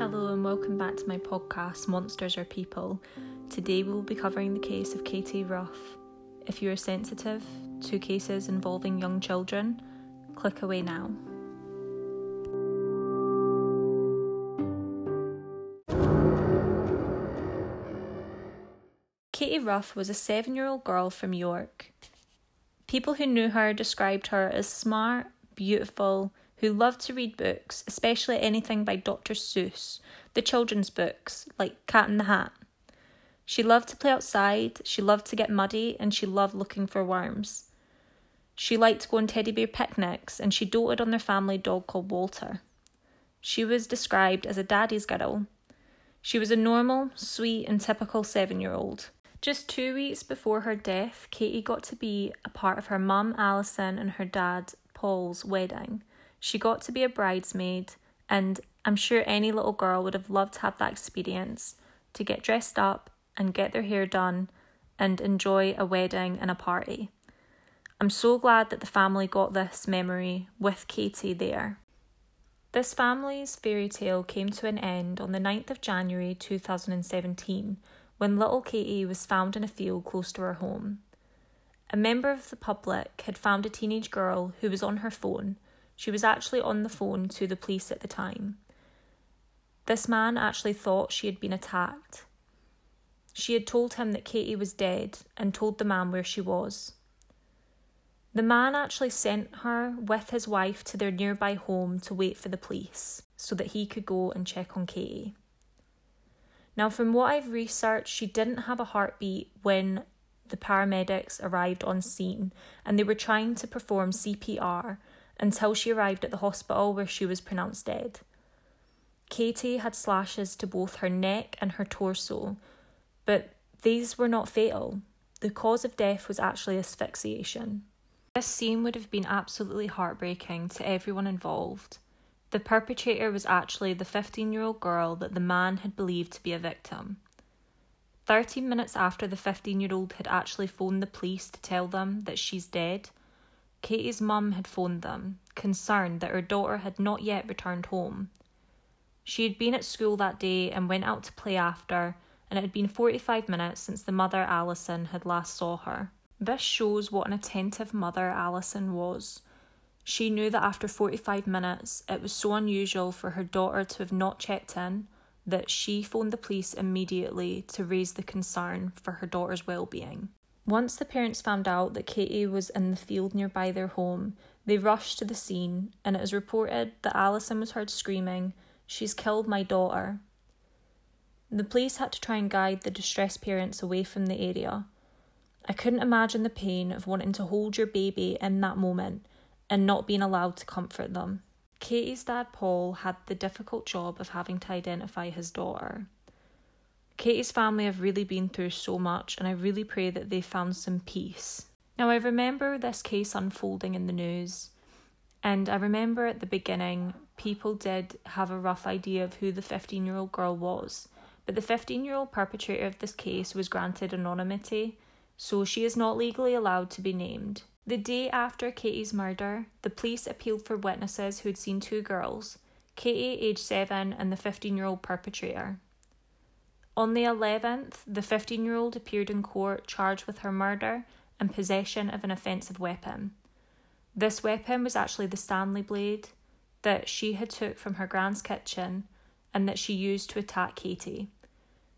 Hello and welcome back to my podcast, Monsters Are People. Today we will be covering the case of Katie Rough. If you are sensitive to cases involving young children, click away now. Katie Rough was a 7-year-old girl from York. People who knew her described her as smart, beautiful, who loved to read books, especially anything by Dr. Seuss, the children's books, like Cat in the Hat. She loved to play outside, she loved to get muddy, and she loved looking for worms. She liked to go on teddy bear picnics, and she doted on their family dog called Walter. She was described as a daddy's girl. She was a normal, sweet, and typical 7-year-old. Just 2 weeks before her death, Katie got to be a part of her mum, Alison, and her dad, Paul's wedding. She got to be a bridesmaid, and I'm sure any little girl would have loved to have that experience, to get dressed up and get their hair done and enjoy a wedding and a party. I'm so glad that the family got this memory with Katie there. This family's fairy tale came to an end on the 9th of January 2017, when little Katie was found in a field close to her home. A member of the public had found a teenage girl who was on her phone. She was actually on the phone to the police at the time. This man actually thought she had been attacked. She had told him that Katie was dead and told the man where she was. The man actually sent her with his wife to their nearby home to wait for the police so that he could go and check on Katie. Now, from what I've researched, she didn't have a heartbeat when the paramedics arrived on scene, and they were trying to perform CPR until she arrived at the hospital where she was pronounced dead. Katie had slashes to both her neck and her torso, but these were not fatal. The cause of death was actually asphyxiation. This scene would have been absolutely heartbreaking to everyone involved. The perpetrator was actually the 15-year-old girl that the man had believed to be a victim. 13 minutes after the 15-year-old had actually phoned the police to tell them that she's dead, Katie's mum had phoned them, concerned that her daughter had not yet returned home. She had been at school that day and went out to play after, and it had been 45 minutes since the mother, Alison, had last saw her. This shows what an attentive mother Alison was. She knew that after 45 minutes, it was so unusual for her daughter to have not checked in that she phoned the police immediately to raise the concern for her daughter's well-being. Once the parents found out that Katie was in the field nearby their home, they rushed to the scene, and it is reported that Alison was heard screaming, "She's killed my daughter." The police had to try and guide the distressed parents away from the area. I couldn't imagine the pain of wanting to hold your baby in that moment and not being allowed to comfort them. Katie's dad, Paul, had the difficult job of having to identify his daughter. Katie's family have really been through so much, and I really pray that they found some peace. Now, I remember this case unfolding in the news, and I remember at the beginning people did have a rough idea of who the 15-year-old girl was, but the 15-year-old perpetrator of this case was granted anonymity, so she is not legally allowed to be named. The day after Katie's murder, the police appealed for witnesses who had seen two girls, Katie, age 7, and the 15-year-old perpetrator. On the 11th, the 15-year-old appeared in court charged with her murder and possession of an offensive weapon. This weapon was actually the Stanley blade that she had took from her gran's kitchen and that she used to attack Katie.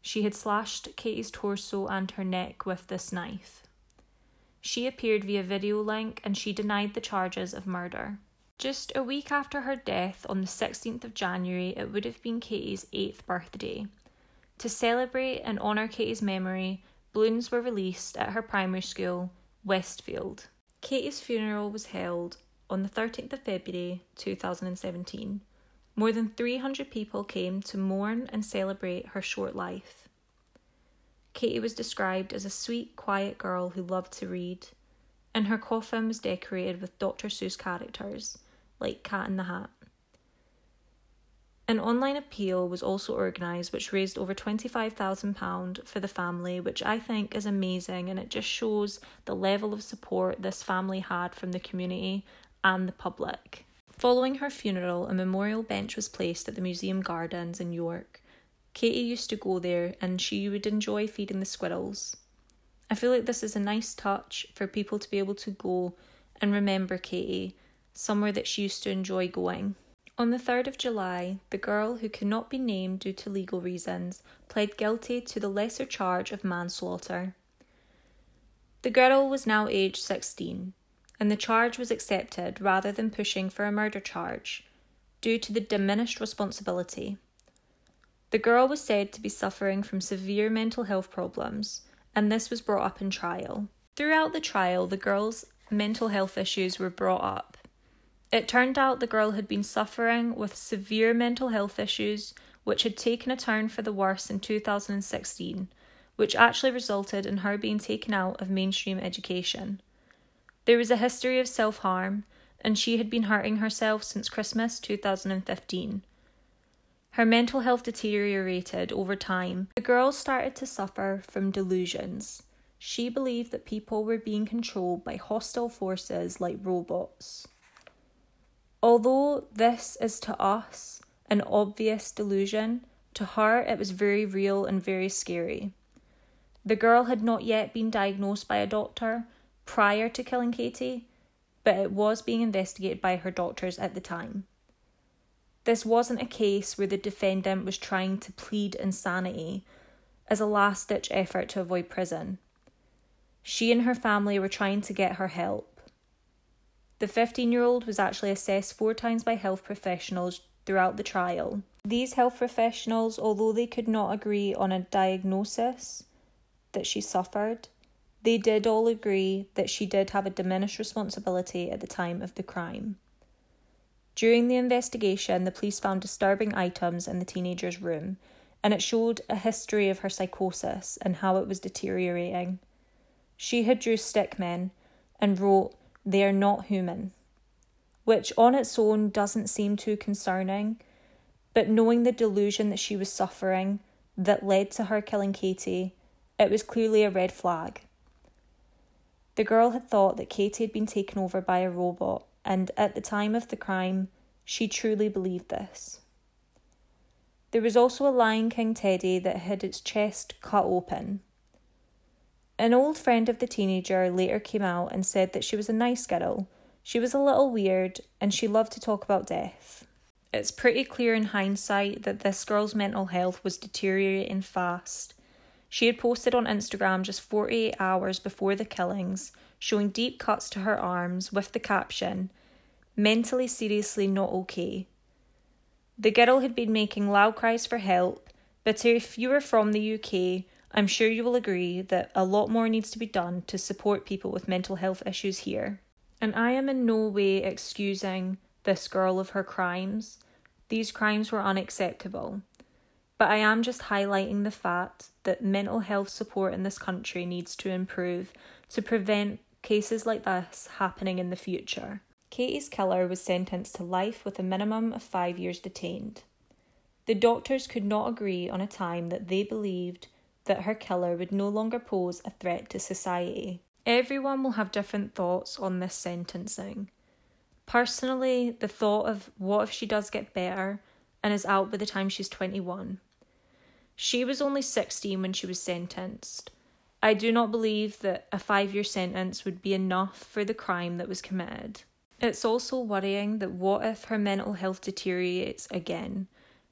She had slashed Katie's torso and her neck with this knife. She appeared via video link, and she denied the charges of murder. Just a week after her death, on the 16th of January, it would have been Katie's 8th birthday. To celebrate and honour Katie's memory, balloons were released at her primary school, Westfield. Katie's funeral was held on the 13th of February 2017. More than 300 people came to mourn and celebrate her short life. Katie was described as a sweet, quiet girl who loved to read, and her coffin was decorated with Dr. Seuss characters, like Cat in the Hat. An online appeal was also organised, which raised over £25,000 for the family, which I think is amazing, and it just shows the level of support this family had from the community and the public. Following her funeral, a memorial bench was placed at the Museum Gardens in York. Katie used to go there and she would enjoy feeding the squirrels. I feel like this is a nice touch for people to be able to go and remember Katie, somewhere that she used to enjoy going. On the 3rd of July, the girl, who cannot be named due to legal reasons, pled guilty to the lesser charge of manslaughter. The girl was now aged 16, and the charge was accepted rather than pushing for a murder charge, due to the diminished responsibility. The girl was said to be suffering from severe mental health problems, and this was brought up in trial. Throughout the trial, the girl's mental health issues were brought up. It turned out the girl had been suffering with severe mental health issues, which had taken a turn for the worse in 2016, which actually resulted in her being taken out of mainstream education. There was a history of self-harm, and she had been hurting herself since Christmas 2015. Her mental health deteriorated over time. The girl started to suffer from delusions. She believed that people were being controlled by hostile forces like robots. Although this is to us an obvious delusion, to her it was very real and very scary. The girl had not yet been diagnosed by a doctor prior to killing Katie, but it was being investigated by her doctors at the time. This wasn't a case where the defendant was trying to plead insanity as a last-ditch effort to avoid prison. She and her family were trying to get her help. The 15-year-old was actually assessed 4 times by health professionals throughout the trial. These health professionals, although they could not agree on a diagnosis that she suffered, they did all agree that she did have a diminished responsibility at the time of the crime. During the investigation, the police found disturbing items in the teenager's room, and it showed a history of her psychosis and how it was deteriorating. She had drew stick men and wrote, "They are not human," which on its own doesn't seem too concerning, but knowing the delusion that she was suffering that led to her killing Katie, it was clearly a red flag. The girl had thought that Katie had been taken over by a robot, and at the time of the crime, she truly believed this. There was also a Lion King teddy that had its chest cut open. An old friend of the teenager later came out and said that she was a nice girl, she was a little weird, and she loved to talk about death. It's pretty clear in hindsight that this girl's mental health was deteriorating fast. She had posted on Instagram just 48 hours before the killings, showing deep cuts to her arms with the caption, "Mentally seriously not okay." The girl had been making loud cries for help, but if you were from the UK, I'm sure you will agree that a lot more needs to be done to support people with mental health issues here. And I am in no way excusing this girl of her crimes. These crimes were unacceptable. But I am just highlighting the fact that mental health support in this country needs to improve to prevent cases like this happening in the future. Katie's killer was sentenced to life with a minimum of 5 years detained. The doctors could not agree on a time that they believed that her killer would no longer pose a threat to society. Everyone will have different thoughts on this sentencing. Personally, the thought of what if she does get better and is out by the time she's 21. She was only 16 when she was sentenced. I do not believe that a 5-year sentence would be enough for the crime that was committed. It's also worrying that what if her mental health deteriorates again?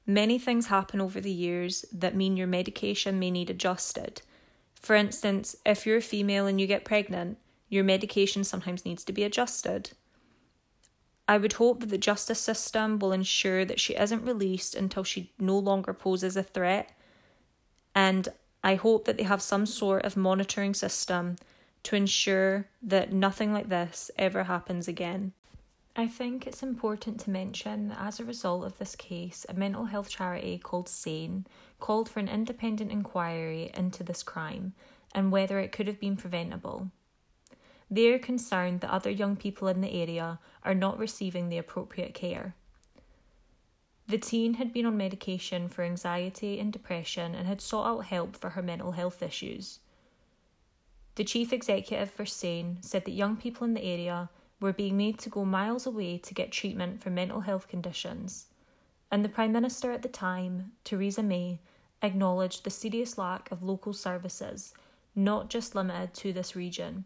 Many things happen over the years that mean your medication may need adjusted. For instance, if you're a female and you get pregnant, your medication sometimes needs to be adjusted. I would hope that the justice system will ensure that she isn't released until she no longer poses a threat, and I hope that they have some sort of monitoring system to ensure that nothing like this ever happens again. I think it's important to mention that as a result of this case, a mental health charity called SANE called for an independent inquiry into this crime and whether it could have been preventable. They are concerned that other young people in the area are not receiving the appropriate care. The teen had been on medication for anxiety and depression and had sought out help for her mental health issues. The chief executive for SANE said that young people in the area were being made to go miles away to get treatment for mental health conditions, and the Prime Minister at the time, Theresa May, acknowledged the serious lack of local services, not just limited to this region.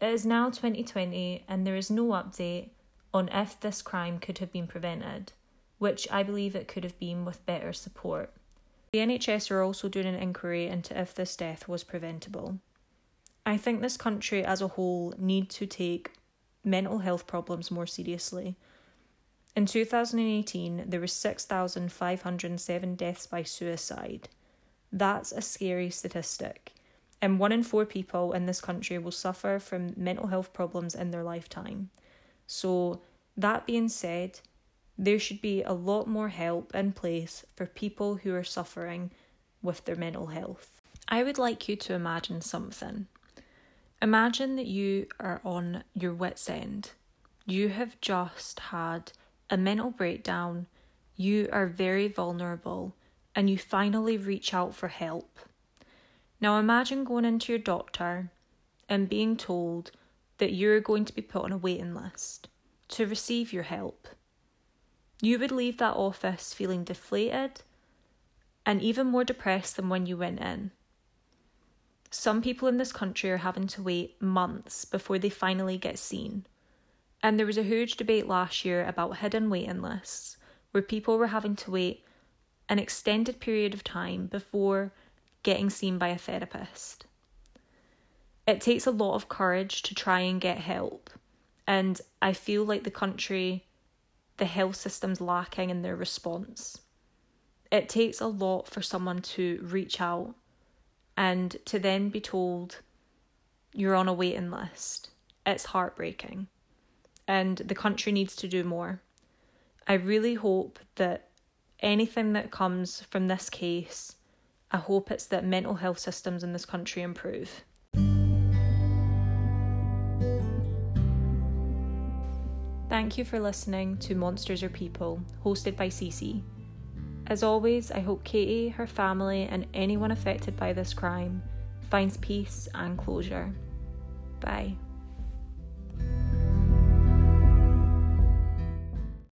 It is now 2020 and there is no update on if this crime could have been prevented, which I believe it could have been with better support. The NHS are also doing an inquiry into if this death was preventable. I think this country as a whole need to take mental health problems more seriously. In 2018, there were 6,507 deaths by suicide. That's a scary statistic, and 1 in 4 people in this country will suffer from mental health problems in their lifetime. So, that being said, there should be a lot more help in place for people who are suffering with their mental health. I would like you to imagine something. Imagine that you are on your wit's end. You have just had a mental breakdown, you are very vulnerable, and you finally reach out for help. Now imagine going into your doctor and being told that you're going to be put on a waiting list to receive your help. You would leave that office feeling deflated and even more depressed than when you went in. Some people in this country are having to wait months before they finally get seen. And there was a huge debate last year about hidden waiting lists, where people were having to wait an extended period of time before getting seen by a therapist. It takes a lot of courage to try and get help, and I feel like the country, the health system's lacking in their response. It takes a lot for someone to reach out and to then be told you're on a waiting list. It's heartbreaking. And the country needs to do more. I really hope that anything that comes from this case, I hope it's that mental health systems in this country improve. Thank you for listening to Monsters Are People, hosted by CC. As always, I hope Katie, her family, and anyone affected by this crime finds peace and closure. Bye.